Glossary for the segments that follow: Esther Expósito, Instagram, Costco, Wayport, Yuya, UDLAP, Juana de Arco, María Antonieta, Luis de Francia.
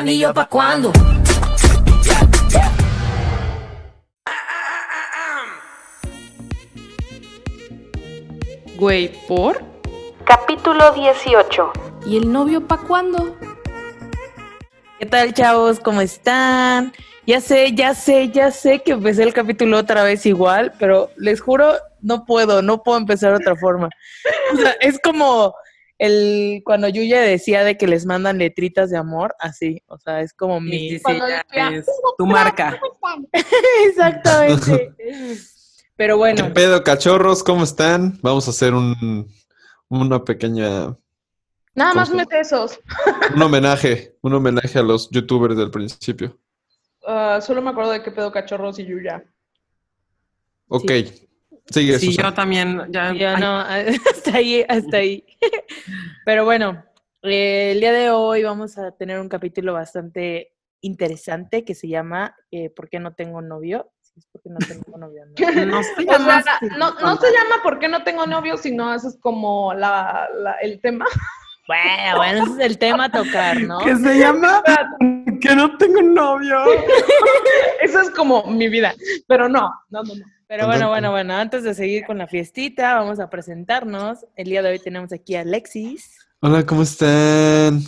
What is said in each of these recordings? anillo pa' cuándo. Wayport, capítulo 18. ¿Y el novio pa' cuándo? ¿Qué tal, chavos? ¿Cómo están? Ya sé que empecé el capítulo otra vez igual, pero les juro, no puedo empezar de otra forma. O sea, es como cuando Yuya decía de que les mandan letritas de amor, así, o sea, es como mi... tu marca. Exactamente. Pero bueno. ¿Qué pedo, cachorros? ¿Cómo están? Vamos a hacer una pequeña... Nada más mete esos. Un homenaje a los youtubers del principio. Solo me acuerdo de qué pedo, cachorros y Yuya. Ok. Sí. Sigue, sí, Susana. Yo también. Ya no, hasta ahí. Pero bueno, el día de hoy vamos a tener un capítulo bastante interesante que se llama ¿Por qué no tengo novio? Es porque no tengo novio. No se llama ¿Por qué no tengo novio? Sino eso es como el tema. Bueno, ese es el tema a tocar, ¿no? Que se llama ¿Por qué no tengo novio? Eso es como mi vida. Pero no. Pero bueno, antes de seguir con la fiestita, vamos a presentarnos. El día de hoy tenemos aquí a Alexis. Hola, ¿cómo están?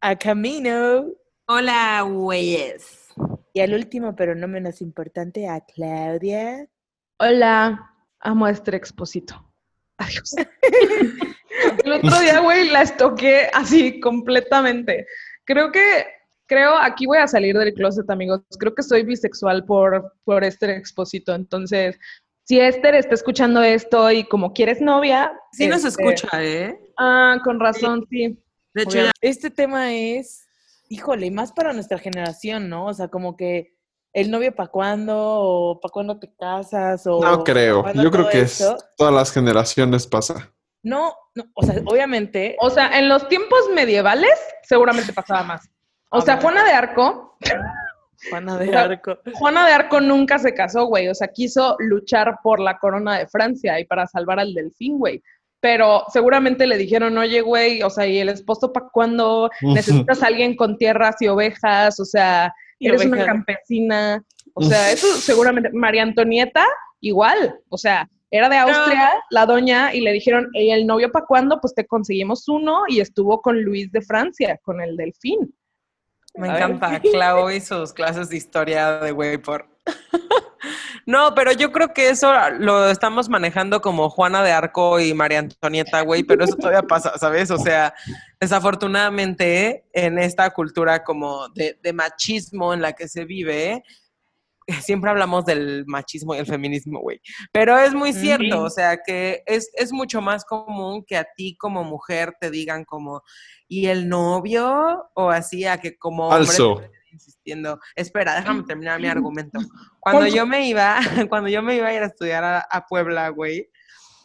A Camino. Hola, güeyes. Y al último, pero no menos importante, a Claudia. Hola, amo a Esther Expósito. Adiós. El otro día, güey, la estoqué así completamente. Creo, aquí voy a salir del closet, amigos. Creo que soy bisexual por Esther Expósito. Entonces, si Esther está escuchando esto y como quieres novia... Sí nos escucha, ¿eh? Ah, con razón, sí. De hecho, ya... Este tema es, híjole, más para nuestra generación, ¿no? O sea, como que el novio para cuándo, o para cuándo te casas, o... No creo. Yo creo que todas las generaciones pasa. No, o sea, obviamente... O sea, en los tiempos medievales seguramente pasaba más. O sea, Juana de Arco. Juana de Arco nunca se casó, güey. O sea, quiso luchar por la corona de Francia y para salvar al delfín, güey. Pero seguramente le dijeron, oye, güey, o sea, ¿y el esposo para cuándo? Necesitas a alguien con tierras y ovejas, o sea, una campesina. O sea, eso seguramente... María Antonieta, igual. O sea, era de Austria, la doña, y le dijeron, ¿y el novio para cuándo? Pues te conseguimos uno, y estuvo con Luis de Francia, con el delfín. Me encanta, Clau y sus clases de historia de Wayport. No, pero yo creo que eso lo estamos manejando como Juana de Arco y María Antonieta, güey, pero eso todavía pasa, ¿sabes? O sea, desafortunadamente, en esta cultura como de machismo en la que se vive, siempre hablamos del machismo y el feminismo, güey. Pero es muy cierto, o sea, que es mucho más común que a ti como mujer te digan como, ¿y el novio? O así, a que como hombre te insistiendo. Espera, déjame terminar mi argumento. Cuando yo me iba a ir a estudiar a Puebla, güey,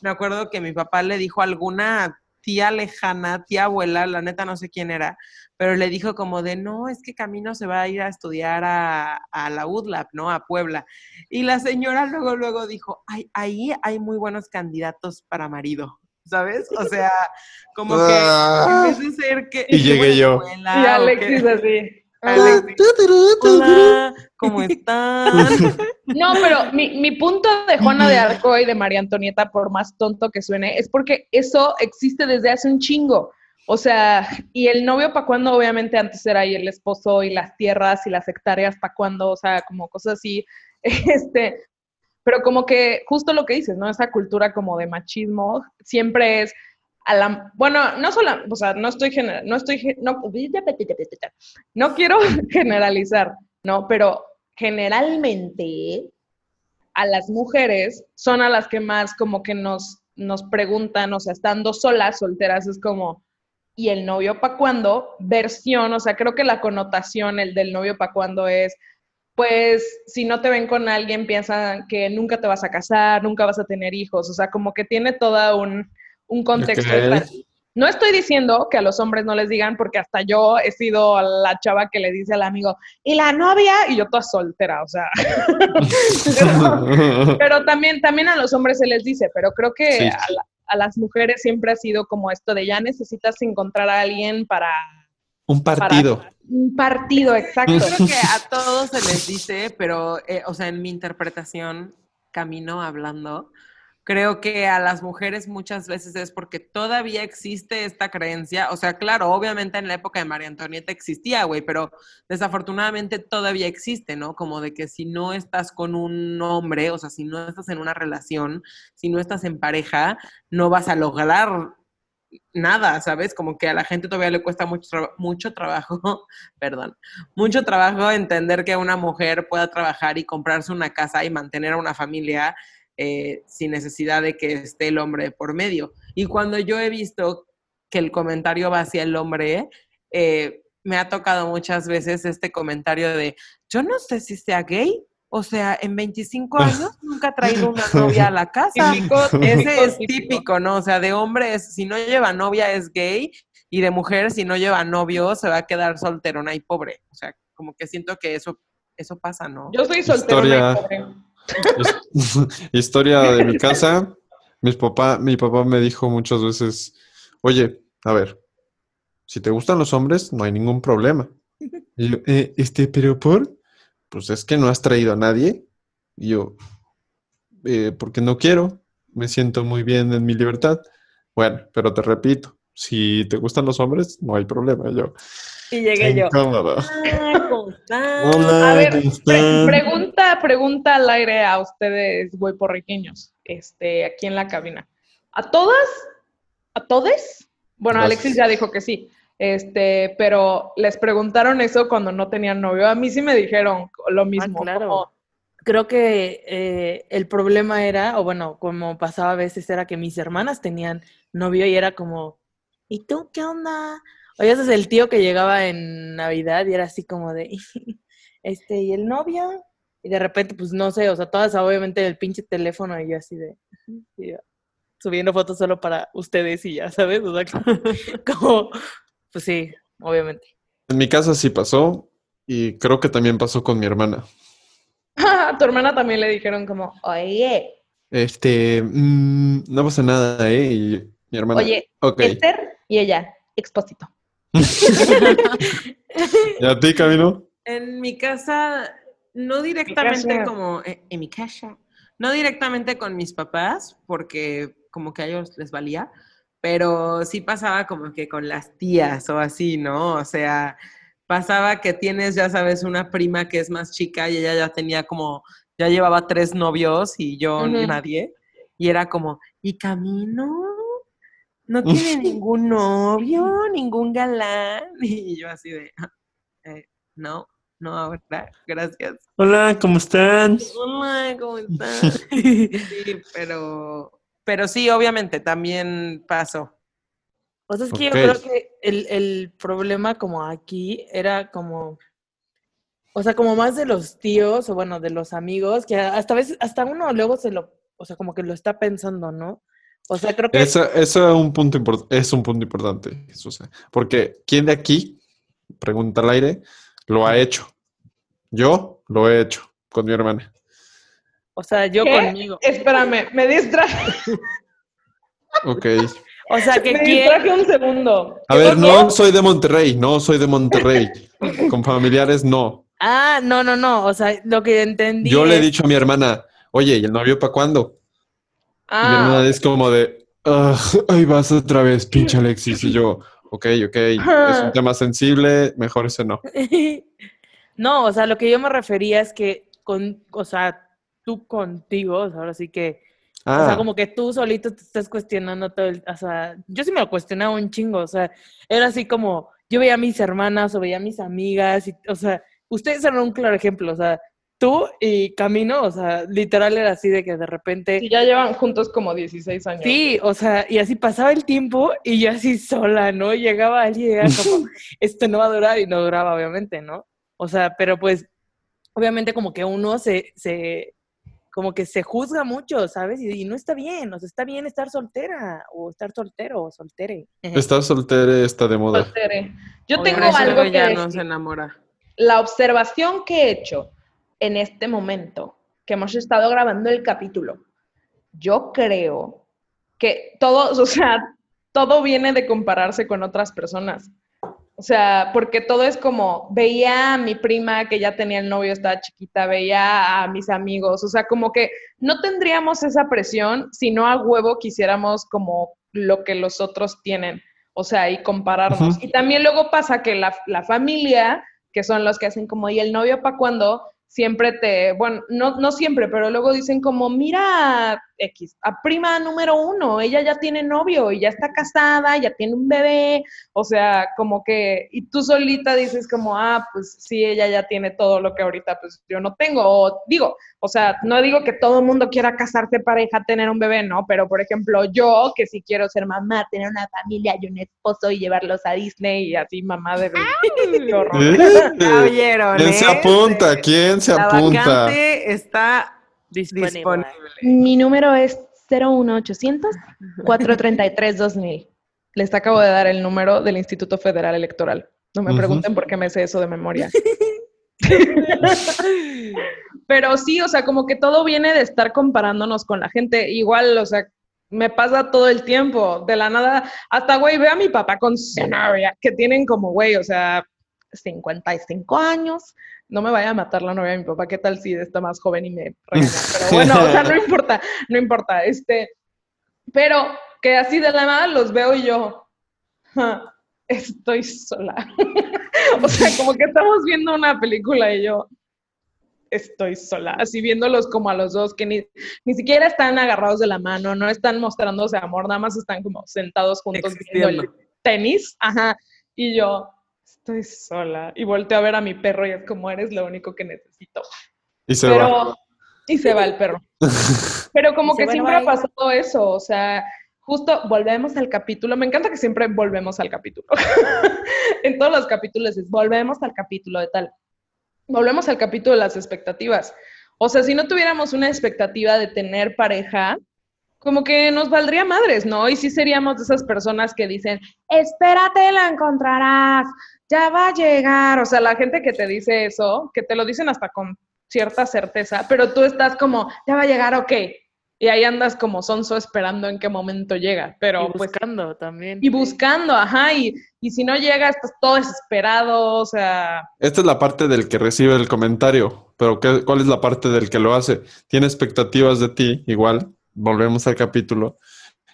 me acuerdo que mi papá le dijo a alguna tía lejana, tía abuela, la neta no sé quién era, pero le dijo como de, no, es que Camino se va a ir a estudiar a la UDLAP, ¿no? A Puebla. Y la señora luego dijo, ay, ahí hay muy buenos candidatos para marido, ¿sabes? O sea, como que empieza a ser que... Y llegué yo. Escuela, y Alexis que, así. Hola, ¿cómo están? No, pero mi punto de Juana de Arco y de María Antonieta, por más tonto que suene, es porque eso existe desde hace un chingo. O sea, y el novio para cuándo, obviamente antes era ahí el esposo y las tierras y las hectáreas para cuándo, o sea, como cosas así, pero como que justo lo que dices, ¿no? Esa cultura como de machismo siempre es no quiero generalizar, ¿no? Pero generalmente a las mujeres son a las que más como que nos preguntan, o sea, estando solas, solteras, es como ¿y el novio pa' cuándo? Versión, o sea, creo que la connotación, el del novio pa' cuándo es, pues, si no te ven con alguien, piensan que nunca te vas a casar, nunca vas a tener hijos, o sea, como que tiene toda un contexto. Okay. No estoy diciendo que a los hombres no les digan, porque hasta yo he sido la chava que le dice al amigo, ¿y la novia? Y yo toda soltera, o sea. pero también a los hombres se les dice, pero creo que... Sí. A las mujeres siempre ha sido como esto de ya necesitas encontrar a alguien para Un partido. Un partido, exacto. Yo creo que a todos se les dice, pero, o sea, en mi interpretación, camino hablando, creo que a las mujeres muchas veces es porque todavía existe esta creencia. O sea, claro, obviamente en la época de María Antonieta existía, güey, pero desafortunadamente todavía existe, ¿no? Como de que si no estás con un hombre, o sea, si no estás en una relación, si no estás en pareja, no vas a lograr nada, ¿sabes? Como que a la gente todavía le cuesta mucho trabajo entender que una mujer pueda trabajar y comprarse una casa y mantener a una familia sin necesidad de que esté el hombre por medio. Y cuando yo he visto que el comentario va hacia el hombre, me ha tocado muchas veces este comentario de, yo no sé si sea gay. O sea, en 25 años nunca ha traído una novia a la casa. Ese es típico, ¿no? O sea, de hombre es, si no lleva novia es gay, y de mujer, si no lleva novio, se va a quedar solterona y pobre. O sea, como que siento que eso pasa, ¿no? Yo soy solterona y pobre. Historia de mi casa. Mi papá me dijo muchas veces, oye, a ver, si te gustan los hombres, no hay ningún problema. Y yo, pero ¿por? Pues es que no has traído a nadie. Y yo, porque no quiero, me siento muy bien en mi libertad. Bueno, pero te repito, si te gustan los hombres, no hay problema. Yo. Y llegué yo. Hola, a ver, pregunta al aire a ustedes, wayporriqueños, aquí en la cabina. ¿A todas? ¿A todes? Bueno, gracias. Alexis ya dijo que sí. Pero les preguntaron eso cuando no tenían novio. A mí sí me dijeron lo mismo. Ah, claro. Creo que el problema era, o bueno, como pasaba a veces, era que mis hermanas tenían novio y era como, ¿y tú qué onda? O ya sabes, el tío que llegaba en Navidad y era así como de, ¿y el novio? Y de repente, pues no sé, o sea, todas obviamente el pinche teléfono y yo así de, subiendo fotos solo para ustedes y ya, ¿sabes? O sea, como pues sí, obviamente. En mi casa sí pasó y creo que también pasó con mi hermana. A tu hermana también le dijeron como, oye. No pasa nada, y mi hermana. Oye, okay. Esther y ella, Expósito. ¿Y a ti, Camilo? En mi casa, no directamente en mi casa, no directamente con mis papás, porque como que a ellos les valía. Pero sí pasaba como que con las tías o así, ¿no? O sea, pasaba que tienes, ya sabes, una prima que es más chica y ella ya tenía como, ya llevaba 3 novios y yo nadie. Y era como, ¿y Camino? ¿No tiene ningún novio? ¿Ningún galán? Y yo así de, no, ahora, gracias. Hola, ¿cómo están? Hola, ¿cómo están? Sí, Pero sí, obviamente, también pasó. O sea, es que yo creo que el problema como aquí era como, o sea, como más de los tíos, o bueno, de los amigos, que hasta uno luego o sea, como que lo está pensando, ¿no? O sea, creo que eso es un punto importante, Jesús. Porque ¿quién de aquí, pregunta al aire, lo ha hecho? Yo lo he hecho con mi hermana. O sea, yo conmigo. Espérame, me distraje. Ok. O sea, que me distraje un segundo. A ver, no soy de Monterrey, Con familiares, no. Ah, no. O sea, lo que entendí. Yo le he dicho a mi hermana, oye, ¿y el novio para cuándo? Ah. Y mi hermana es como de, ahí vas otra vez, pinche Alexis. Y yo, ok, es un tema sensible, mejor ese no. No, o sea, lo que yo me refería es que, o sea, tú contigo, o sea, ahora sí que, o sea, como que tú solito te estás cuestionando todo o sea, yo sí me lo cuestionaba un chingo, o sea, era así como, yo veía a mis hermanas o veía a mis amigas, y, o sea, ustedes eran un claro ejemplo, o sea, tú y Camino, o sea, literal era así de que de repente. Y ya llevan juntos como 16 años. Sí, o sea, y así pasaba el tiempo y yo así sola, ¿no? Llegaba alguien y era como, esto no va a durar, y no duraba, obviamente, ¿no? O sea, pero pues, obviamente como que uno como que se juzga mucho, ¿sabes? Y no está bien. O sea, está bien estar soltera o estar soltero o soltere. Estar soltere está de moda. Soltere. Yo tengo algo que ya no se enamora. La observación que he hecho en este momento, que hemos estado grabando el capítulo, yo creo que todo viene de compararse con otras personas. O sea, porque todo es como, veía a mi prima que ya tenía el novio, estaba chiquita, veía a mis amigos, o sea, como que no tendríamos esa presión si no a huevo quisiéramos como lo que los otros tienen, o sea, y compararnos. Uh-huh. Y también luego pasa que la familia, que son los que hacen como, ¿y el novio para cuándo? Siempre te, bueno, no siempre, pero luego dicen como, mira, X, a prima número 1, ella ya tiene novio y ya está casada, ya tiene un bebé, o sea, como que, y tú solita dices como, ah, pues sí, ella ya tiene todo lo que ahorita pues yo no tengo, o digo, o sea, no digo que todo el mundo quiera casarse pareja, tener un bebé, ¿no? Pero, por ejemplo, yo, que sí quiero ser mamá, tener una familia y un esposo y llevarlos a Disney y así, mamá de bebé. ¿Oyeron, ¿Quién se apunta? ¿Quién se apunta? La vacante está disponible. Mi número es 01800-433-2000. Les acabo de dar el número del Instituto Federal Electoral. No me pregunten por qué me sé eso de memoria. Pero sí, o sea, como que todo viene de estar comparándonos con la gente. Igual, o sea, me pasa todo el tiempo. De la nada, hasta, güey, veo a mi papá con Cenaria, que tienen como, güey, o sea, 55 años. No me vaya a matar la novia de mi papá, ¿qué tal si está más joven y me regaña? Pero bueno, o sea, no importa. Pero que así de la nada los veo y yo, estoy sola. O sea, como que estamos viendo una película y yo, estoy sola. Así viéndolos como a los dos, que ni siquiera están agarrados de la mano, no están mostrándose amor, nada más están como sentados juntos viendo el tenis. Ajá. Y yo, estoy sola. Y volteo a ver a mi perro y es como, eres lo único que necesito. Y se va el perro. Pero como que siempre ha pasado eso. O sea, justo volvemos al capítulo. Me encanta que siempre volvemos al capítulo. En todos los capítulos es volvemos al capítulo de tal. Volvemos al capítulo de las expectativas. O sea, si no tuviéramos una expectativa de tener pareja, como que nos valdría madres, ¿no? Y sí seríamos de esas personas que dicen, espérate, la encontrarás, ya va a llegar. O sea, la gente que te dice eso, que te lo dicen hasta con cierta certeza, pero tú estás como, ya va a llegar, ok. Y ahí andas como sonso esperando en qué momento llega. Pero y buscando pues, también. Y buscando, ajá. Y si no llega, estás todo desesperado, o sea... Esta es la parte del que recibe el comentario, pero ¿cuál es la parte del que lo hace? Tiene expectativas de ti, igual. Volvemos al capítulo,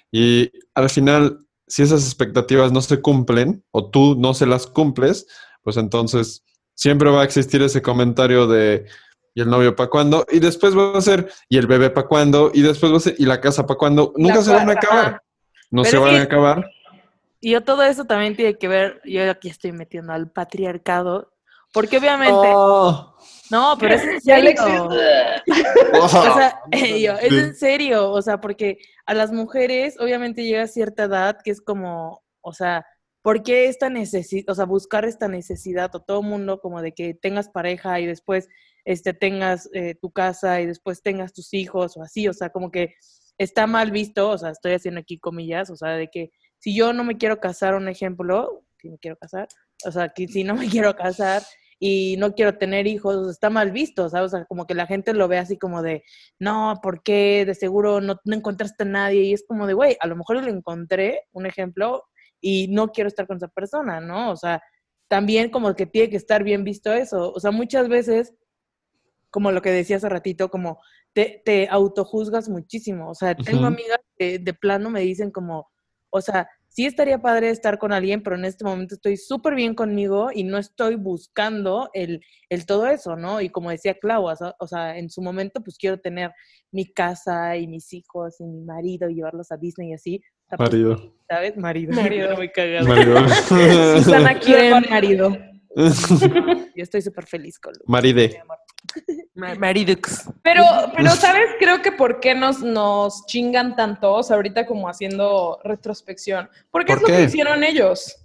y al final, si esas expectativas no se cumplen, o tú no se las cumples, pues entonces siempre va a existir ese comentario de, ¿y el novio para cuándo? Y después va a ser, ¿y el bebé para cuándo? Y después va a ser, ¿y la casa para cuándo? Nunca se van a acabar, no se van a acabar. Y yo todo eso también tiene que ver, yo aquí estoy metiendo al patriarcado, porque obviamente... No, pero es en serio. O sea, es en serio. O sea, porque a las mujeres obviamente llega a cierta edad que es como, o sea, ¿por qué esta necesidad? O sea, buscar esta necesidad o todo el mundo como de que tengas pareja y después tengas tu casa y después tengas tus hijos o así. O sea, como que está mal visto. O sea, estoy haciendo aquí comillas. O sea, de que si yo no me quiero casar, un ejemplo, si me quiero casar, o sea, que si no me quiero casar... y no quiero tener hijos, o sea, está mal visto, ¿sabes? O sea, como que la gente lo ve así como de, no, ¿por qué? De seguro no encontraste a nadie, y es como de, güey, a lo mejor lo encontré, un ejemplo, y no quiero estar con esa persona, ¿no? O sea, también como que tiene que estar bien visto eso. O sea, muchas veces, como lo que decía hace ratito, como te autojuzgas muchísimo. O sea, tengo amigas que de plano me dicen como, o sea, sí estaría padre estar con alguien, pero en este momento estoy súper bien conmigo y no estoy buscando el todo eso, ¿no? Y como decía Clau, o sea, en su momento pues quiero tener mi casa y mis hijos y mi marido y llevarlos a Disney y así. Marido. ¿Sabes? Marido. Muy cagado. Susana quiere marido. Yo estoy súper feliz con Luis. Maride. Maridux. Pero, ¿sabes? Creo que por qué nos chingan tanto, o sea, ahorita como haciendo retrospección. Porque ¿Por qué? Lo que hicieron ellos.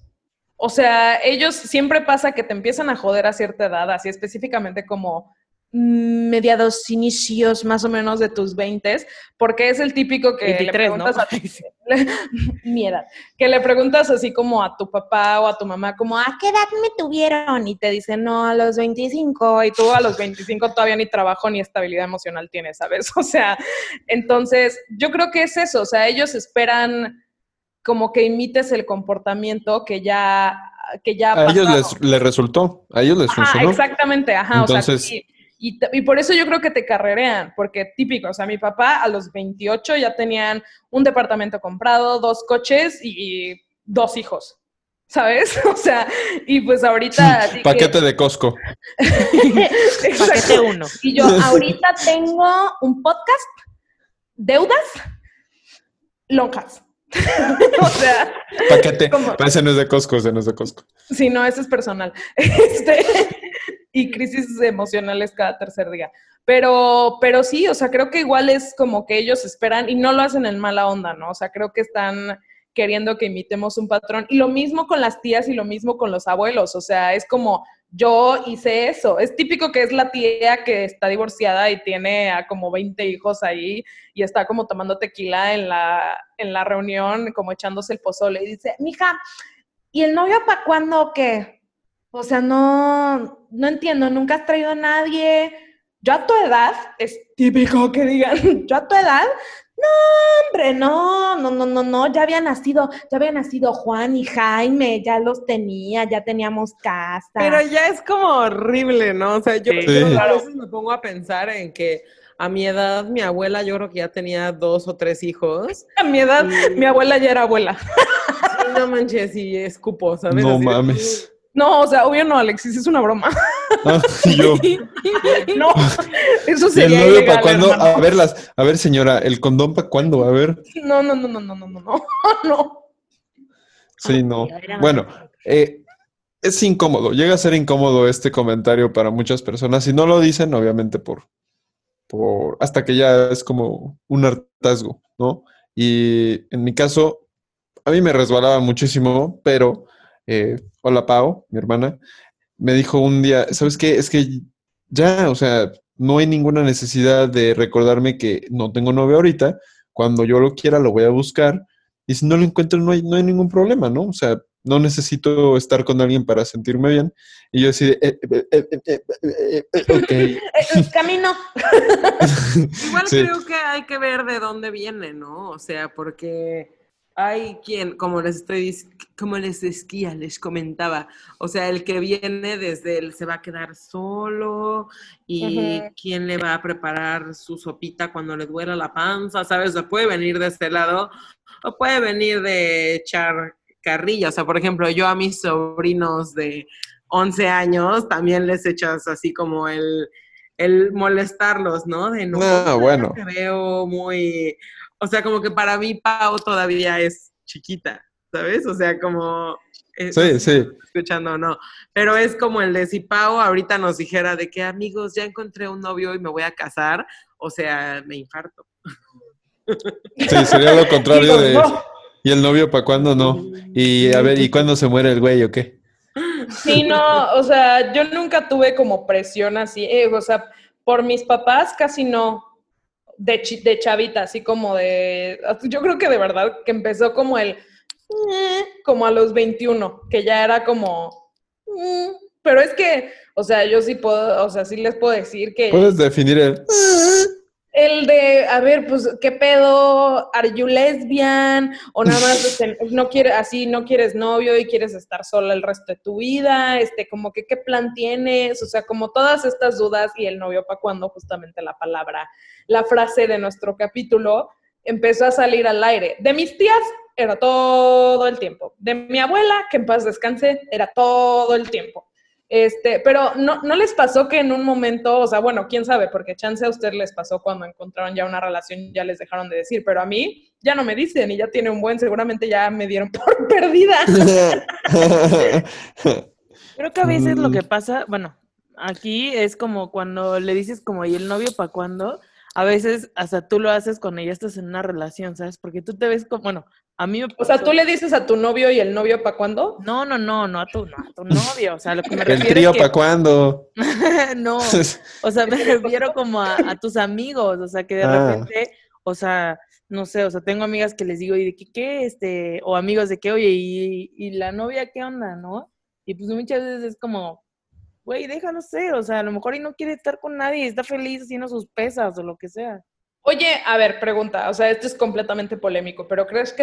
O sea, ellos siempre pasa que te empiezan a joder a cierta edad, así específicamente como mediados, inicios más o menos de tus 20s, porque es el típico que 23, le preguntas, ¿no? Mi edad, que le preguntas así como a tu papá o a tu mamá, como, ¿a qué edad me tuvieron? Y te dicen, no, a los 25, y tú a los 25 todavía ni trabajo ni estabilidad emocional tienes, ¿sabes? O sea, entonces, yo creo que es eso, o sea, ellos esperan como que imites el comportamiento que ya que ya ha pasado. A ellos les resultó, a ellos les funcionó. Exactamente, ajá. Entonces... O sea, y por eso yo creo que te carrerean, porque típico, o sea, mi papá a los 28 ya tenían un departamento comprado, 2 coches y 2 hijos, ¿sabes? O sea, y pues ahorita... Paquete que... de Costco. Paquete 1. Y yo ahorita tengo un podcast, deudas, lonjas. O sea... Paquete, ese no es de Costco, ese no es de Costco. Sí, no, ese es personal. Y crisis emocionales cada tercer día. Pero sí, o sea, creo que igual es como que ellos esperan y no lo hacen en mala onda, ¿no? O sea, creo que están queriendo que imitemos un patrón. Y lo mismo con las tías y lo mismo con los abuelos. O sea, es como, yo hice eso. Es típico que es la tía que está divorciada y tiene a como 20 hijos ahí y está como tomando tequila en la reunión, como echándose el pozole. Y dice, mija, ¿y el novio para cuándo o qué? O sea, no entiendo, nunca has traído a nadie. Yo a tu edad, es típico que digan, yo a tu edad, no, hombre, no, ya había nacido Juan y Jaime, ya los tenía, ya teníamos casa. Pero ya es como horrible, ¿no? O sea, yo a veces me pongo a pensar en que a mi edad, mi abuela, yo creo que ya tenía 2 o 3 hijos. A mi edad, mi abuela ya era abuela. Sí, no manches, y escupo, ¿sabes? No así mames. No, o sea, obvio no, Alexis, es una broma. Ah, yo. No, eso sería ilegal, ¿para cuándo? Hermano. A ver, señora, ¿el condón para cuándo? A ver. No. Sí, no. Bueno, es incómodo. Llega a ser incómodo este comentario para muchas personas. Si no lo dicen, obviamente, por hasta que ya es como un hartazgo, ¿no? Y en mi caso, a mí me resbalaba muchísimo, pero... hola Pau, mi hermana, me dijo un día, ¿sabes qué? Es que ya, o sea, no hay ninguna necesidad de recordarme que no tengo novio ahorita, cuando yo lo quiera lo voy a buscar, y si no lo encuentro no hay ningún problema, ¿no? O sea, no necesito estar con alguien para sentirme bien, y yo así de... okay. Camino. Igual sí. Creo que hay que ver de dónde viene, ¿no? O sea, porque... Hay quien, les comentaba, o sea, el que viene desde él se va a quedar solo y uh-huh. Quién le va a preparar su sopita cuando le duela la panza, ¿sabes? O puede venir de este lado o puede venir de echar carrilla. O sea, por ejemplo, yo a mis sobrinos de 11 años también les echas así como el molestarlos, ¿no? De no, bueno. Te veo muy... O sea, como que para mí Pau todavía es chiquita, ¿sabes? O sea, como... Sí. Escuchando o no. Pero es como el de si Pau ahorita nos dijera de que, amigos, ya encontré un novio y me voy a casar. O sea, me infarto. Sí, sería lo contrario de... No. ¿Y el novio para cuándo no? Y a ver, ¿y cuándo se muere el güey o qué? Sí, no, o sea, yo nunca tuve como presión así. O sea, por mis papás casi no... De chavita, así como de... Yo creo que de verdad que empezó como como a los 21, que ya era como... Pero es que, o sea, yo sí puedo, o sea, sí les puedo decir que... Puedes definir el... El de, a ver, pues, ¿qué pedo? ¿Are you lesbian? O nada más, no quieres novio y quieres estar sola el resto de tu vida. Como que, ¿qué plan tienes? O sea, como todas estas dudas y el novio para cuándo, justamente la palabra, la frase de nuestro capítulo, empezó a salir al aire. De mis tías, era todo el tiempo. De mi abuela, que en paz descanse, era todo el tiempo. Pero no les pasó que en un momento, o sea, bueno, quién sabe, porque chance a usted les pasó cuando encontraron ya una relación, ya les dejaron de decir, pero a mí ya no me dicen y ya tiene un buen, seguramente ya me dieron por perdida. Creo que a veces lo que pasa, bueno, aquí es como cuando le dices como, ¿y el novio para cuándo? A veces hasta tú lo haces cuando ya estás en una relación, ¿sabes? Porque tú te ves como, bueno, a mí me pasó. O sea, ¿tú le dices a tu novio y el novio para cuándo? No, a tu novio, o sea, lo que me refiero. ¿El trío para cuándo? No, o sea, me refiero como a tus amigos, o sea, que de repente, o sea, no sé, o sea, tengo amigas que les digo, ¿y de qué? O amigos de que, oye, ¿y la novia qué onda, no? Y pues muchas veces es como... Güey, déjalo ser, o sea, a lo mejor y no quiere estar con nadie, está feliz haciendo sus pesas o lo que sea. Oye, a ver, pregunta, o sea, esto es completamente polémico, pero ¿crees que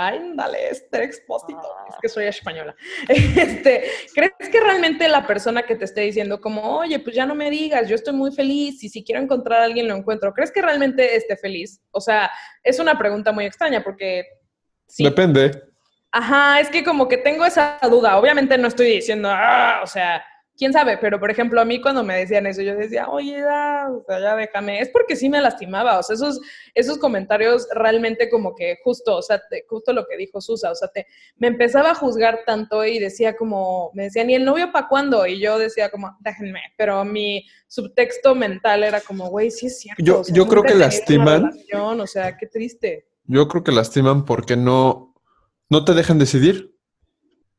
ándale, Esther Expósito, es que soy española. ¿Crees que realmente la persona que te esté diciendo como, oye, pues ya no me digas, yo estoy muy feliz y si quiero encontrar a alguien lo encuentro, ¿crees que realmente esté feliz? O sea, es una pregunta muy extraña porque... Sí. Depende. Ajá, es que como que tengo esa duda. Obviamente no estoy diciendo, o sea... ¿Quién sabe? Pero, por ejemplo, a mí cuando me decían eso, yo decía, oye, ya déjame. Es porque sí me lastimaba. O sea, esos comentarios realmente como que justo, o sea, justo lo que dijo Susa. O sea, me empezaba a juzgar tanto y decía como, me decían, ¿y el novio para cuándo? Y yo decía como, déjenme. Pero mi subtexto mental era como, güey, sí es cierto. Yo, o sea, yo creo que lastiman. O sea, qué triste. Yo creo que lastiman porque no te dejan decidir.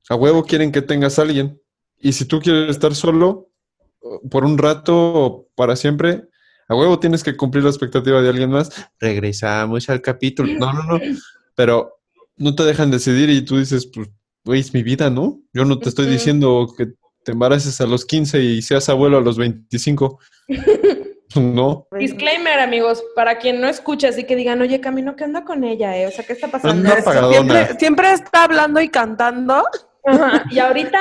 A huevo quieren que tengas a alguien. Y si tú quieres estar solo por un rato o para siempre, a huevo tienes que cumplir la expectativa de alguien más. Regresamos al capítulo. No. Pero no te dejan decidir y tú dices, pues, güey, es mi vida, ¿no? Yo no te estoy diciendo que te embaraces a los 15 y seas abuelo a los 25. No. Disclaimer, amigos, para quien no escucha, así que digan, oye, Camino, ¿qué onda con ella? O sea, ¿qué está pasando? Siempre está hablando y cantando. Ajá. ¿Y ahorita?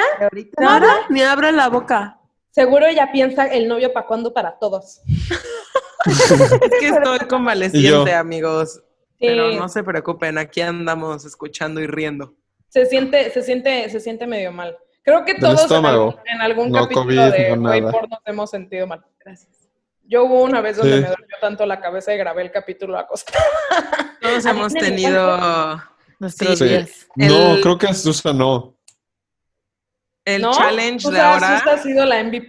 Nada, ni abre la boca. Seguro ella piensa el novio para cuándo para todos. Es que estoy convaleciente, amigos. Sí. Pero no se preocupen, aquí andamos escuchando y riendo. Se siente medio mal. Creo que todos en algún capítulo COVID, de Wayport nos hemos sentido mal. Gracias. Yo hubo una vez donde me dolió tanto la cabeza y grabé el capítulo acostada. Todos hemos tenido nuestros días. No, creo que Susa no. El challenge de ahora... ¿Esta ha sido la MVP?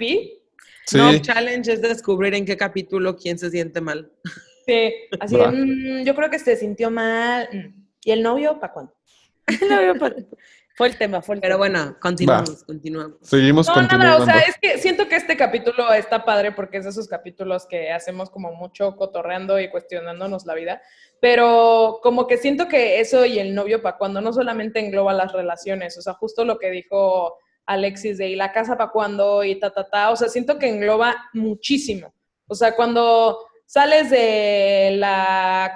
Sí. No, el challenge es descubrir en qué capítulo quién se siente mal. Sí, así de, yo creo que se sintió mal. ¿Y el novio para cuándo? El novio para... Fue el tema. Pero bueno, continuamos. Seguimos continuando. Nada, o sea, es que siento que este capítulo está padre porque es de esos capítulos que hacemos como mucho cotorreando y cuestionándonos la vida. Pero como que siento que eso y el novio para cuándo no solamente engloba las relaciones. O sea, justo lo que dijo... Alexis de, ¿y la casa para cuándo? Y o sea, siento que engloba muchísimo. O sea, cuando sales de la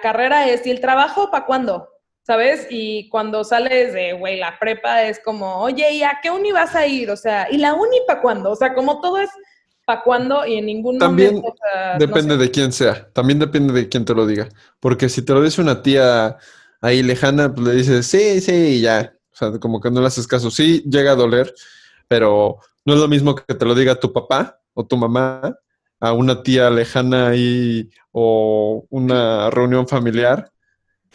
carrera es, ¿y el trabajo para cuándo? ¿Sabes? Y cuando sales de, güey, la prepa es como, oye, ¿y a qué uni vas a ir? O sea, ¿y la uni para cuándo? O sea, como todo es para cuándo y en ningún momento... También depende de quién sea. También depende de quién te lo diga. Porque si te lo dice una tía ahí lejana, pues le dices, sí, ya... O sea, como que no le haces caso. Sí, llega a doler, pero no es lo mismo que te lo diga tu papá o tu mamá a una tía lejana ahí o una reunión familiar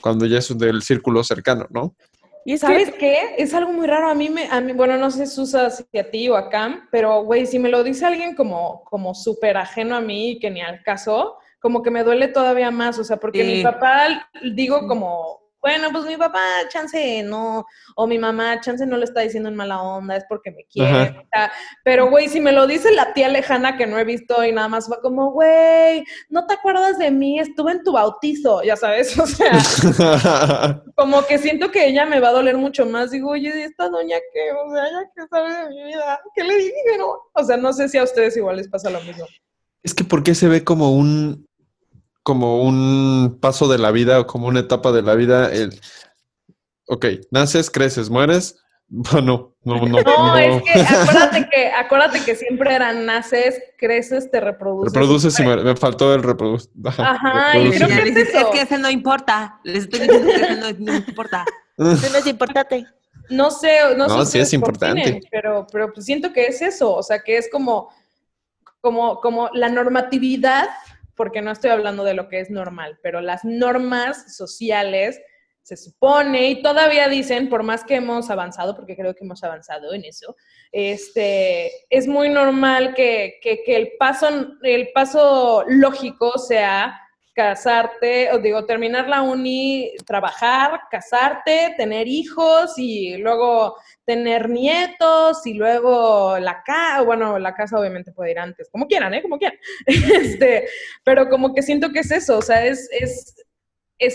cuando ya es del círculo cercano, ¿no? Y ¿sabes qué? Es algo muy raro. A mí, bueno, no sé, Susa, si a ti o a Cam, pero, güey, si me lo dice alguien como súper ajeno a mí y que ni al caso, como que me duele todavía más. O sea, porque mi papá, digo como... Bueno, pues mi papá, chance no, o mi mamá, chance no lo está diciendo en mala onda, es porque me quiere. O sea, pero, güey, si me lo dice la tía lejana que no he visto y nada más va como, güey, ¿no te acuerdas de mí? Estuve en tu bautizo, ya sabes, o sea, como que siento que ella me va a doler mucho más. Digo, oye, ¿esta doña qué? O sea, ¿ya qué sabe de mi vida? ¿Qué le dije? No? O sea, no sé si a ustedes igual les pasa lo mismo. Es que ¿por qué se ve como un paso de la vida o como una etapa de la vida? Naces, creces, mueres. Bueno, no. No, es que acuérdate que siempre eran naces, creces, te reproduces. Reproduces y mueres. Me faltó el reproducir. Ajá, y creo que es que ese no importa. Les estoy diciendo que ese no importa. Eso no es importante. No sé si es importante. Pero pues siento que es eso. O sea, que es como la normatividad... porque no estoy hablando de lo que es normal, pero las normas sociales se supone, y todavía dicen, por más que hemos avanzado, porque creo que hemos avanzado en eso, es muy normal que el paso lógico sea casarte, terminar la uni, trabajar, casarte, tener hijos y luego tener nietos y luego la casa obviamente puede ir antes, como quieran, como quieran. Pero como que siento que es eso, o sea, es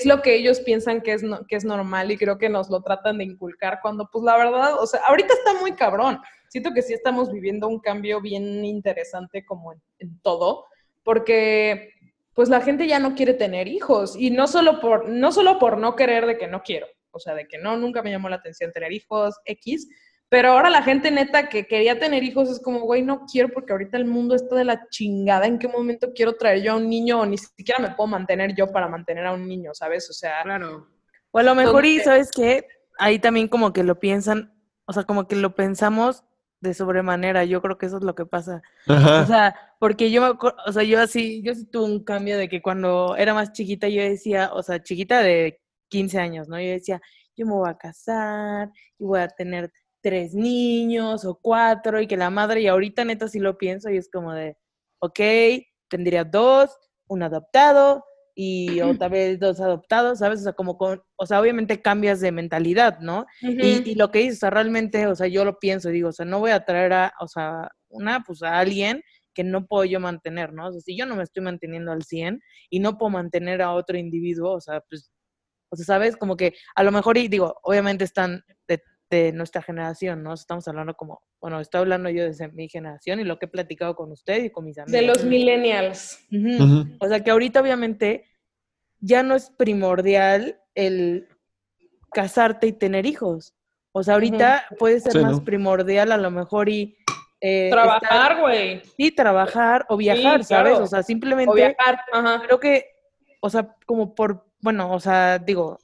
lo que ellos piensan que es normal y creo que nos lo tratan de inculcar cuando, pues la verdad, o sea, ahorita está muy cabrón. Siento que sí estamos viviendo un cambio bien interesante como en todo, porque... pues la gente ya no quiere tener hijos. Y no solo por no querer de que no quiero, o sea, de que no, nunca me llamó la atención tener hijos, X. Pero ahora la gente neta que quería tener hijos es como, güey, no quiero porque ahorita el mundo está de la chingada. ¿En qué momento quiero traer yo a un niño? O ni siquiera me puedo mantener yo para mantener a un niño, ¿sabes? O sea, claro. O a lo mejor, y ¿sabes qué? Ahí también como que lo piensan, o sea, como que lo pensamos de sobremanera. Yo creo que eso es lo que pasa. Ajá. O sea, porque yo me acuerdo, o sea, yo sí tuve un cambio de que cuando era más chiquita yo decía, o sea, chiquita de 15 años, ¿no? Yo decía, yo me voy a casar y voy a tener 3 niños o 4 y que la madre, y ahorita neta sí lo pienso y es como de, ok, tendría 2, 1 adoptado y otra vez 2 adoptados, ¿sabes? O sea, como con, o sea, obviamente cambias de mentalidad, ¿no? Uh-huh. Y lo que dices, o sea, realmente, o sea, yo lo pienso y digo, o sea, no voy a traer a, o sea, a alguien que no puedo yo mantener, ¿no? O sea, si yo no me estoy manteniendo al 100 y no puedo mantener a otro individuo, o sea, pues, o sea, ¿sabes? Como que a lo mejor, y digo, obviamente están de nuestra generación, ¿no? Estamos hablando como, bueno, estoy hablando yo desde mi generación y lo que he platicado con usted y con mis amigos. De los millennials. Uh-huh. Uh-huh. O sea, que ahorita obviamente ya no es primordial el casarte y tener hijos. O sea, ahorita uh-huh. puede ser sí, más ¿no? primordial a lo mejor y... trabajar, güey. Sí, trabajar o viajar, sí, ¿sabes? Claro. O sea, simplemente... O viajar, ajá. Creo que, o sea, como por... Bueno, o sea, digo...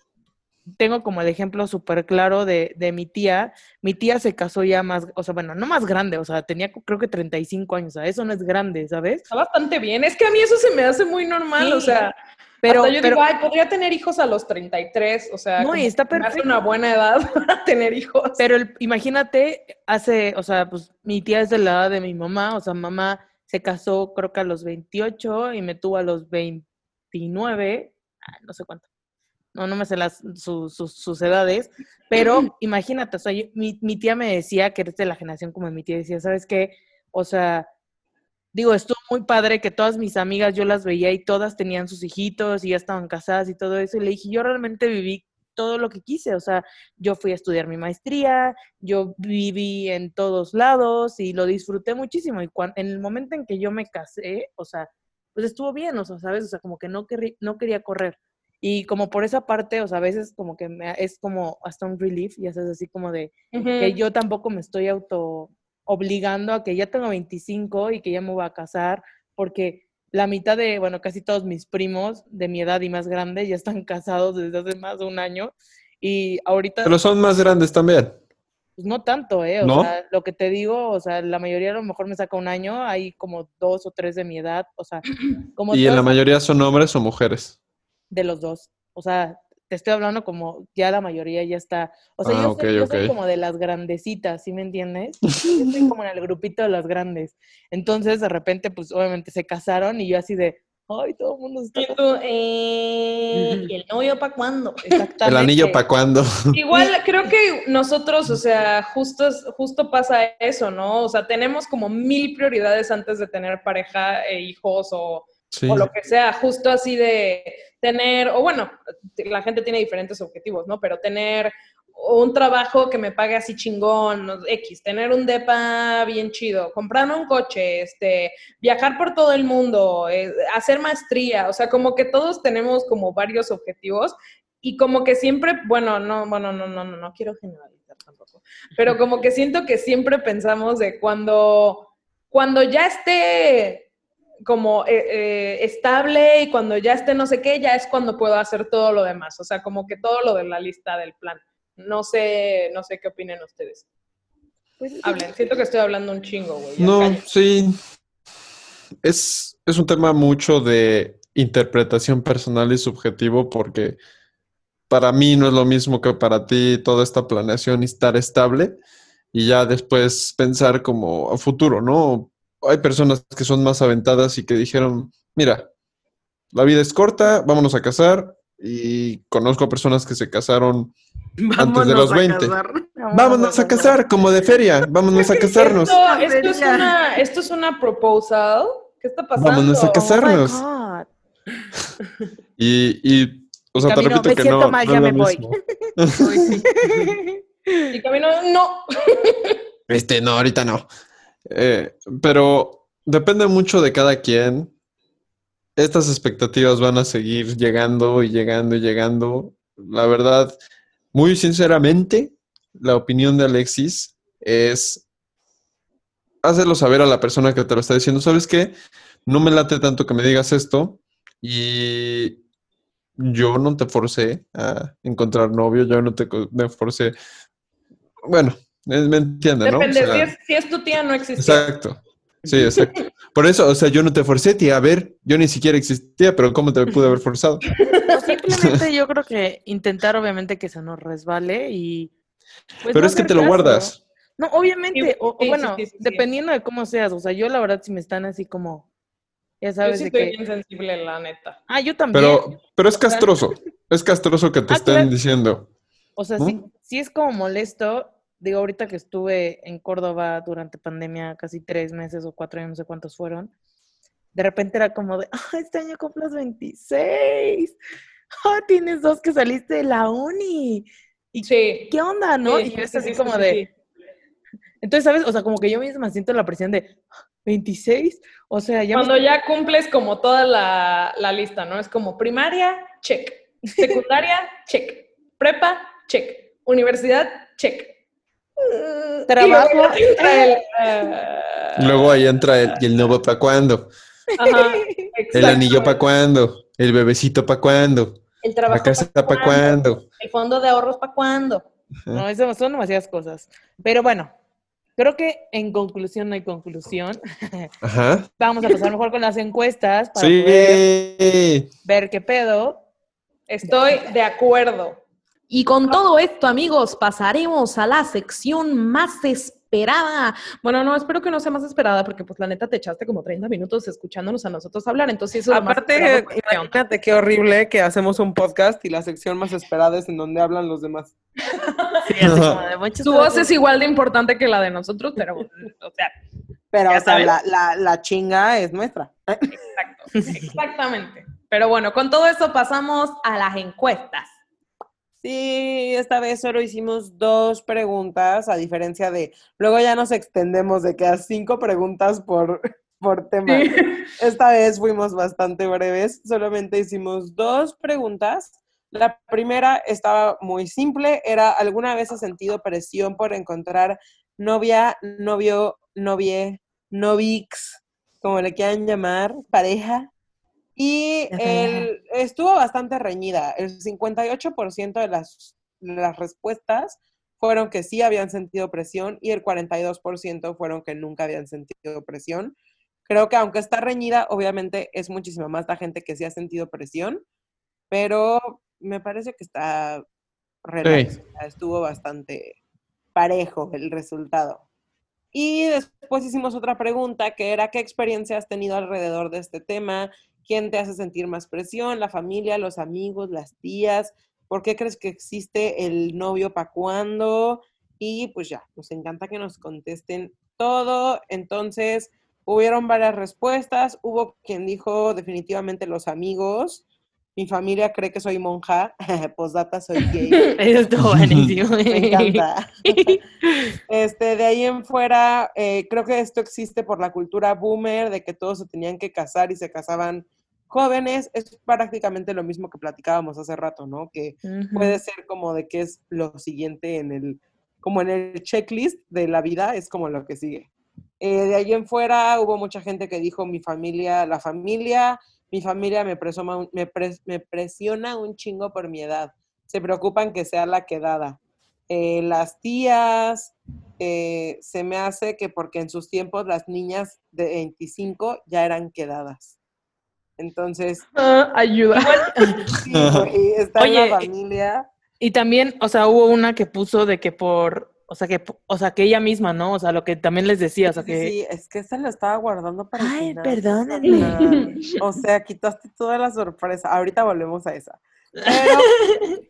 Tengo como el ejemplo súper claro de mi tía. Mi tía se casó ya más, o sea, bueno, no más grande, o sea, tenía creo que 35 años, o sea, eso no es grande, ¿sabes? Está bastante bien, es que a mí eso se me hace muy normal, sí, o sea, pero hasta yo digo, ay, podría tener hijos a los 33, o sea, no, y está perfecto. Me hace una buena edad para tener hijos. Pero imagínate, hace, o sea, pues mi tía es de la edad de mi mamá, o sea, mamá se casó creo que a los 28 y me tuvo a los 29, no sé cuánto. No me sé sus edades, pero imagínate, o sea, yo, mi tía me decía que eres de la generación como mi tía decía, ¿sabes qué? O sea, digo, estuvo muy padre que todas mis amigas yo las veía y todas tenían sus hijitos y ya estaban casadas y todo eso, y le dije, yo realmente viví todo lo que quise, o sea, yo fui a estudiar mi maestría, yo viví en todos lados y lo disfruté muchísimo, y en el momento en que yo me casé, o sea, pues estuvo bien, o sea, ¿sabes? O sea, como que no quería correr. Y como por esa parte, o sea, a veces como que es como hasta un relief, ya sabes, así como de uh-huh. que yo tampoco me estoy auto obligando a que ya tengo 25 y que ya me voy a casar, porque la mitad de, bueno, casi todos mis primos de mi edad y más grande ya están casados desde hace más de un año y ahorita... Pero son más grandes también. Pues no tanto, ¿eh? O ¿no? sea, lo que te digo, o sea, la mayoría a lo mejor me saca un año, hay como 2 o 3 de mi edad, o sea... como ¿y en la mayoría son hombres o mujeres? De los dos. O sea, te estoy hablando como ya la mayoría ya está... O sea, yo soy como de las grandecitas, ¿sí me entiendes? Yo estoy como en el grupito de las grandes. Entonces, de repente, pues, obviamente se casaron y yo así de... ¡Ay, todo el mundo está... ¿Y el novio para cuándo? Exactamente. ¿El anillo para cuándo? Igual, creo que nosotros, o sea, justo pasa eso, ¿no? O sea, tenemos como 1000 prioridades antes de tener pareja e hijos o... Sí. O lo que sea, justo así de tener, o bueno, la gente tiene diferentes objetivos, ¿no? Pero tener un trabajo que me pague así chingón, X, tener un depa bien chido, comprarme un coche, viajar por todo el mundo, hacer maestría, o sea, como que todos tenemos como varios objetivos y como que siempre, no quiero generalizar tampoco, pero como que siento que siempre pensamos de cuando ya esté... como estable y cuando ya esté no sé qué, ya es cuando puedo hacer todo lo demás. O sea, como que todo lo de la lista del plan. No sé qué opinen ustedes. Hablen. Siento que estoy hablando un chingo, güey. No, callo. Sí. Es un tema mucho de interpretación personal y subjetivo porque para mí no es lo mismo que para ti toda esta planeación y estar estable y ya después pensar como a futuro, ¿no? Hay personas que son más aventadas y que dijeron, mira, la vida es corta, vámonos a casar. Y conozco a personas que se casaron antes de los 20. Vámonos a casar, como de feria. Vámonos a casarnos. Esto es una proposal. ¿Qué está pasando? Vámonos a casarnos. Oh y o sea, camino, te repito que no, mal, no ya me voy. Y camino, no. No, ahorita no. Pero depende mucho de cada quien estas expectativas van a seguir llegando y llegando y llegando. La verdad, muy sinceramente, la opinión de Alexis es hacerlo saber a la persona que te lo está diciendo. ¿Sabes qué? No me late tanto que me digas esto y yo no te forcé a encontrar novio, yo no te forcé. Bueno, me entiendes, ¿no? Depende, o sea, si es tu tía no existía. Exacto. Sí, exacto. Por eso, o sea, yo no te forcé, tía. A ver, yo ni siquiera existía, pero ¿cómo te pude haber forzado? Pues simplemente yo creo que intentar, obviamente, que se nos resbale y... Pues, pero no es que te lo guardas. No, obviamente. Sí, o bueno, sí, dependiendo de cómo seas. O sea, yo la verdad, si me están así como... Ya sabes, yo sí de estoy insensible, la neta. Ah, yo también. Pero es castroso. Es castroso que te estén diciendo. O sea, ¿no? sí es como molesto... Digo, ahorita que estuve en Córdoba durante pandemia, casi 3 meses o 4 años, no sé cuántos fueron, de repente era como de, este año cumplas 26, tienes 2 que saliste de la uni, y sí. ¿Qué onda, no? Sí, y yo es así como de... Sí. Entonces, ¿sabes? O sea, como que yo misma siento la presión de, ¿26? O sea, ya... Cuando ya cumples como toda la lista, ¿no? Es como primaria, check, secundaria, check, prepa, check, universidad, check. Trabajo. Luego ahí entra el, ¿y el novio para cuándo? Ajá, el anillo para cuándo, el bebecito para cuándo, el trabajo, la casa para cuándo, el fondo de ahorros para cuándo. No, eso son demasiadas cosas. Pero bueno, creo que en conclusión no hay conclusión. Ajá. Vamos a pasar mejor con las encuestas para ver qué pedo. Estoy de acuerdo. Y con todo esto, amigos, pasaremos a la sección más esperada. Bueno, no, espero que no sea más esperada, porque pues la neta te echaste como 30 minutos escuchándonos a nosotros hablar, entonces eso es lo más esperado. Aparte, imagínate qué horrible que hacemos un podcast y la sección más esperada es en donde hablan los demás. Sí, así como de muchos. Tu voz es igual de importante que la de nosotros, pero o sea... Pero, o sea, la chinga es nuestra. Exacto, exactamente. Pero bueno, con todo eso pasamos a las encuestas. Sí, esta vez solo hicimos 2 preguntas, a diferencia de... Luego ya nos extendemos de que a 5 preguntas por tema. Sí. Esta vez fuimos bastante breves, solamente hicimos 2 preguntas. La primera estaba muy simple, era ¿alguna vez has sentido presión por encontrar novia, novio, novie, novix, como le quieran llamar, pareja? Y estuvo bastante reñida. El 58% de las respuestas fueron que sí habían sentido presión y el 42% fueron que nunca habían sentido presión. Creo que aunque está reñida, obviamente es muchísima más la gente que sí ha sentido presión, pero me parece que está relax. Estuvo bastante parejo el resultado. Y después hicimos otra pregunta que era ¿qué experiencia has tenido alrededor de este tema? ¿Quién te hace sentir más presión? ¿La familia, los amigos, las tías? ¿Por qué crees que existe el novio para cuándo? Y pues ya, nos encanta que nos contesten todo. Entonces, hubieron varias respuestas. Hubo quien dijo definitivamente los amigos. Mi familia cree que soy monja. Postdata, soy gay. Eso está buenísimo. Me encanta. De ahí en fuera, creo que esto existe por la cultura boomer, de que todos se tenían que casar y se casaban jóvenes. Es prácticamente lo mismo que platicábamos hace rato, ¿no? Que puede ser como de que es lo siguiente como en el checklist de la vida, es como lo que sigue. De ahí en fuera hubo mucha gente que dijo mi familia, la familia... Mi familia me presiona un chingo por mi edad. Se preocupan que sea la quedada. Las tías, se me hace que porque en sus tiempos las niñas de 25 ya eran quedadas. Entonces... ayuda. Sí, güey, está en la familia. Y también, o sea, hubo una que puso de que por... O sea, que ella misma, ¿no? O sea, lo que también les decía, o sea, que... Sí, es que esa la estaba guardando para el final. Ay, perdónenme. O sea, quitaste toda la sorpresa. Ahorita volvemos a esa. Pero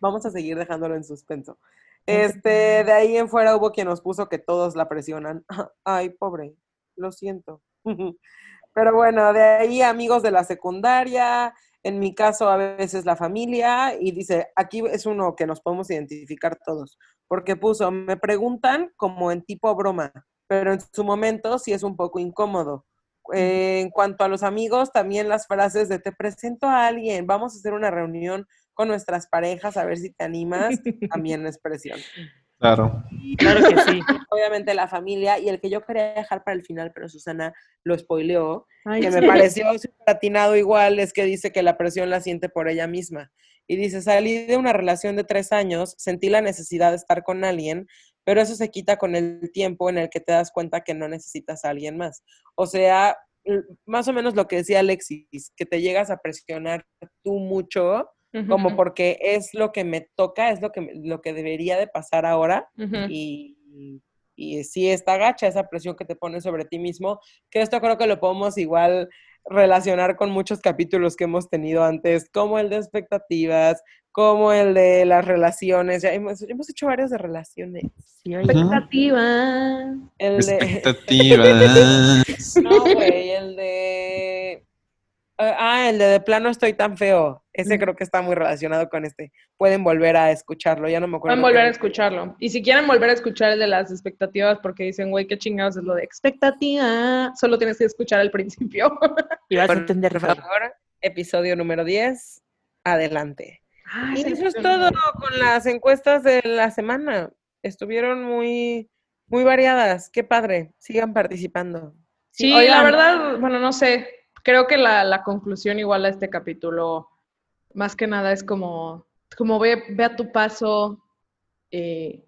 vamos a seguir dejándolo en suspenso. De ahí en fuera hubo quien nos puso que todos la presionan. Ay, pobre, lo siento. Pero bueno, de ahí amigos de la secundaria... En mi caso, a veces la familia, y dice, aquí es uno que nos podemos identificar todos, porque puso, me preguntan como en tipo broma, pero en su momento sí es un poco incómodo. En cuanto a los amigos, también las frases de te presento a alguien, vamos a hacer una reunión con nuestras parejas, a ver si te animas, también es presión. Claro. Claro que sí. Obviamente la familia, y el que yo quería dejar para el final, pero Susana lo spoileó, me pareció súper atinado igual, es que dice que la presión la siente por ella misma. Y dice, salí de una relación de 3 años, sentí la necesidad de estar con alguien, pero eso se quita con el tiempo en el que te das cuenta que no necesitas a alguien más. O sea, más o menos lo que decía Alexis, que te llegas a presionar tú mucho, uh-huh, como porque es lo que me toca, es lo que debería de pasar ahora, uh-huh, y sí está gacha esa presión que te pones sobre ti mismo, que esto creo que lo podemos igual relacionar con muchos capítulos que hemos tenido antes, como el de expectativas, como el de las relaciones. Ya hemos hecho varios de relaciones. Sí, expectativas. El de... expectativas. No, güey, el de... el de plano estoy tan feo. Ese creo que está muy relacionado con este. Pueden volver a escucharlo, ya no me acuerdo. Pueden volver a escucharlo. Y si quieren volver a escuchar el de las expectativas, porque dicen, güey, qué chingados es lo de expectativa, solo tienes que escuchar al principio. Y vas a entender, por favor. Episodio número 10, adelante. Ay, y eso es todo con las encuestas de la semana. Estuvieron muy, muy variadas. Qué padre. Sigan participando. Sí, oigan, la verdad, bueno, no sé. Creo que la conclusión igual a este capítulo, más que nada, es como ve a tu paso,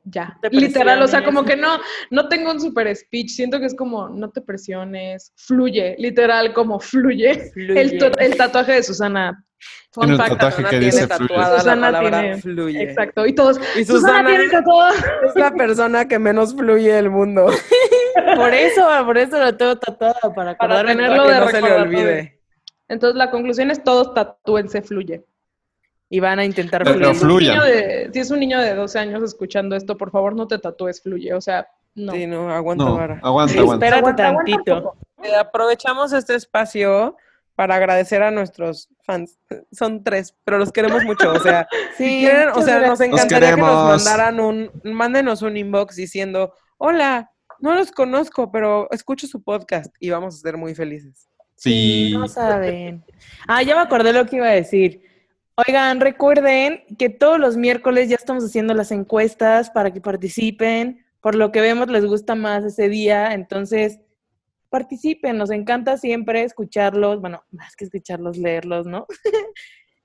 ya. Literal, o sea, como que no tengo un super speech. Siento que es como, no te presiones, fluye. Literal, como fluye. El tatuaje de Susana. Fun fact, tatuaje que dice fluye. Susana tiene, fluye. Exacto, y todos. Y Susana tiene tatuado. Es la persona que menos fluye del mundo. Por eso lo tengo tatuado, para tenerlo de recuerdo. No se le olvide. Entonces la conclusión es, todos tatúense fluye. Y van a intentar fluir. Si es un niño de 12 años escuchando esto, por favor no te tatúes fluye, o sea, no. Sí, no, aguanta. Espérate tantito. Aprovechamos este espacio para agradecer a nuestros fans. Son 3, pero los queremos mucho, o sea, sí, quieren, o sea, nos encantaría que nos mandaran mándenos un inbox diciendo, hola, no los conozco, pero escucho su podcast y vamos a ser muy felices. Sí. No saben. Ah, ya me acordé lo que iba a decir. Oigan, recuerden que todos los miércoles ya estamos haciendo las encuestas para que participen. Por lo que vemos, les gusta más ese día. Entonces, participen. Nos encanta siempre escucharlos. Bueno, más que escucharlos, leerlos, ¿no?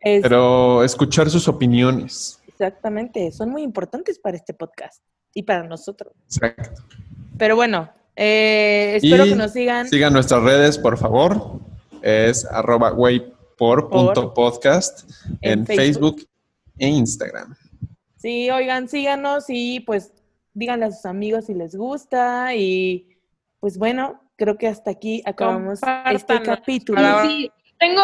Pero escuchar sus opiniones. Exactamente. Son muy importantes para este podcast y para nosotros. Exacto. Pero bueno, espero que nos sigan. Sigan nuestras redes, por favor. Es @wayport.podcast en Facebook e Instagram. Sí, oigan, síganos y pues díganle a sus amigos si les gusta. Y pues bueno, creo que hasta aquí acabamos este capítulo. Sí, tengo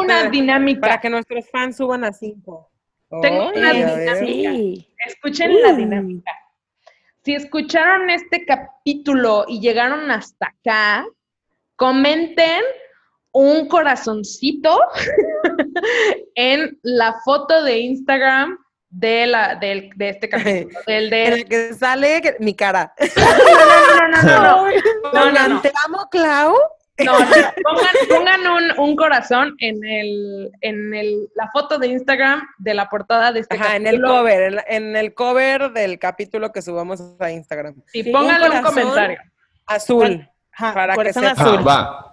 una dinámica. Para que nuestros fans suban a 5. Tengo una dinámica. Sí. Escuchen la dinámica. Si escucharon este capítulo y llegaron hasta acá, comenten un corazoncito en la foto de Instagram de este capítulo. En el que sale mi cara. No. ¿Te amo, Clau? No. Pongan un corazón en la foto de Instagram de la portada de este capítulo. En el cover del capítulo que subamos a Instagram. Y pónganle un comentario. Azul. Ajá, para corazón que azul. Va.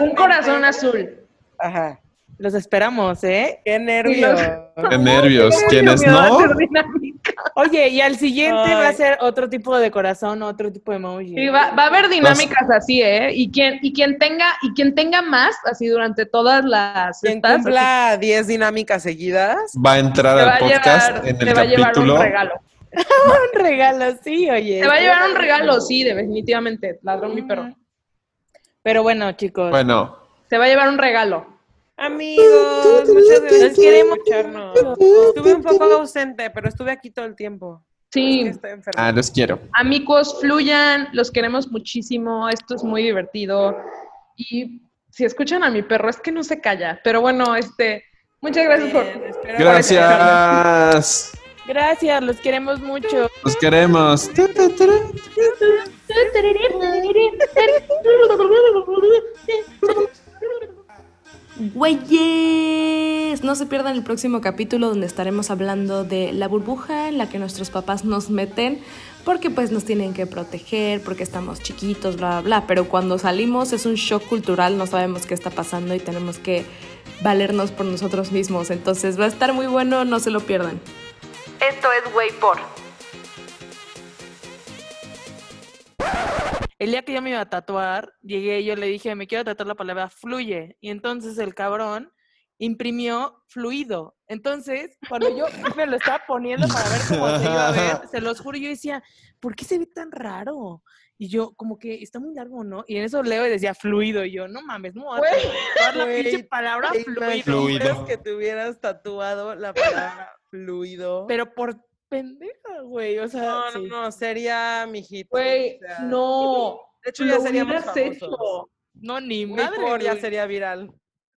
Un corazón azul. Ajá. Los esperamos, ¿eh? ¡Qué nervios! ¡Qué nervios! ¿Quiénes no? Oye, y al siguiente va a ser otro tipo de corazón, otro tipo de emoji. Sí, va a haber dinámicas así, ¿eh? Y quien tenga más, así durante todas las... Quien cumpla 10 dinámicas seguidas... Va a entrar al podcast en el capítulo. Te va a llevar un regalo. Un regalo, sí, oye. Te va a llevar un regalo, sí, definitivamente. Ladrón mi perro. Pero bueno, chicos. Bueno. Te va a llevar un regalo. Amigos, muchas gracias por escucharnos. Estuve un poco ausente, pero estuve aquí todo el tiempo. Sí. Es que estoy enferma. Los quiero. Amigos, fluyan, los queremos muchísimo. Esto es muy divertido. Y si escuchan a mi perro, es que no se calla. Pero bueno, muchas gracias por... Gracias. Gracias, los queremos mucho. Los queremos. güeyes. No se pierdan el próximo capítulo donde estaremos hablando de la burbuja en la que nuestros papás nos meten porque pues nos tienen que proteger, porque estamos chiquitos, bla, bla, bla. Pero cuando salimos es un shock cultural, no sabemos qué está pasando y tenemos que valernos por nosotros mismos. Entonces va a estar muy bueno, no se lo pierdan. Esto es Wayport. El día que yo me iba a tatuar, llegué y yo le dije, me quiero tatuar la palabra fluye. Y entonces el cabrón imprimió fluido. Entonces, cuando yo me lo estaba poniendo para ver cómo se iba a ver, se los juro, yo decía, ¿por qué se ve tan raro? Y yo, como que está muy largo, ¿no? Y en eso leo y decía fluido. Y yo, no mames, no voy a tatuar la pinche palabra fluido. Fluido. Que te hubieras tatuado la palabra fluido. Pero por... pendeja, güey, o sea... No, sí. No, sería mijito. Güey, o sea, no. De hecho, ya seríamos famosos. Hecho. No, ni madre. Ya sería viral.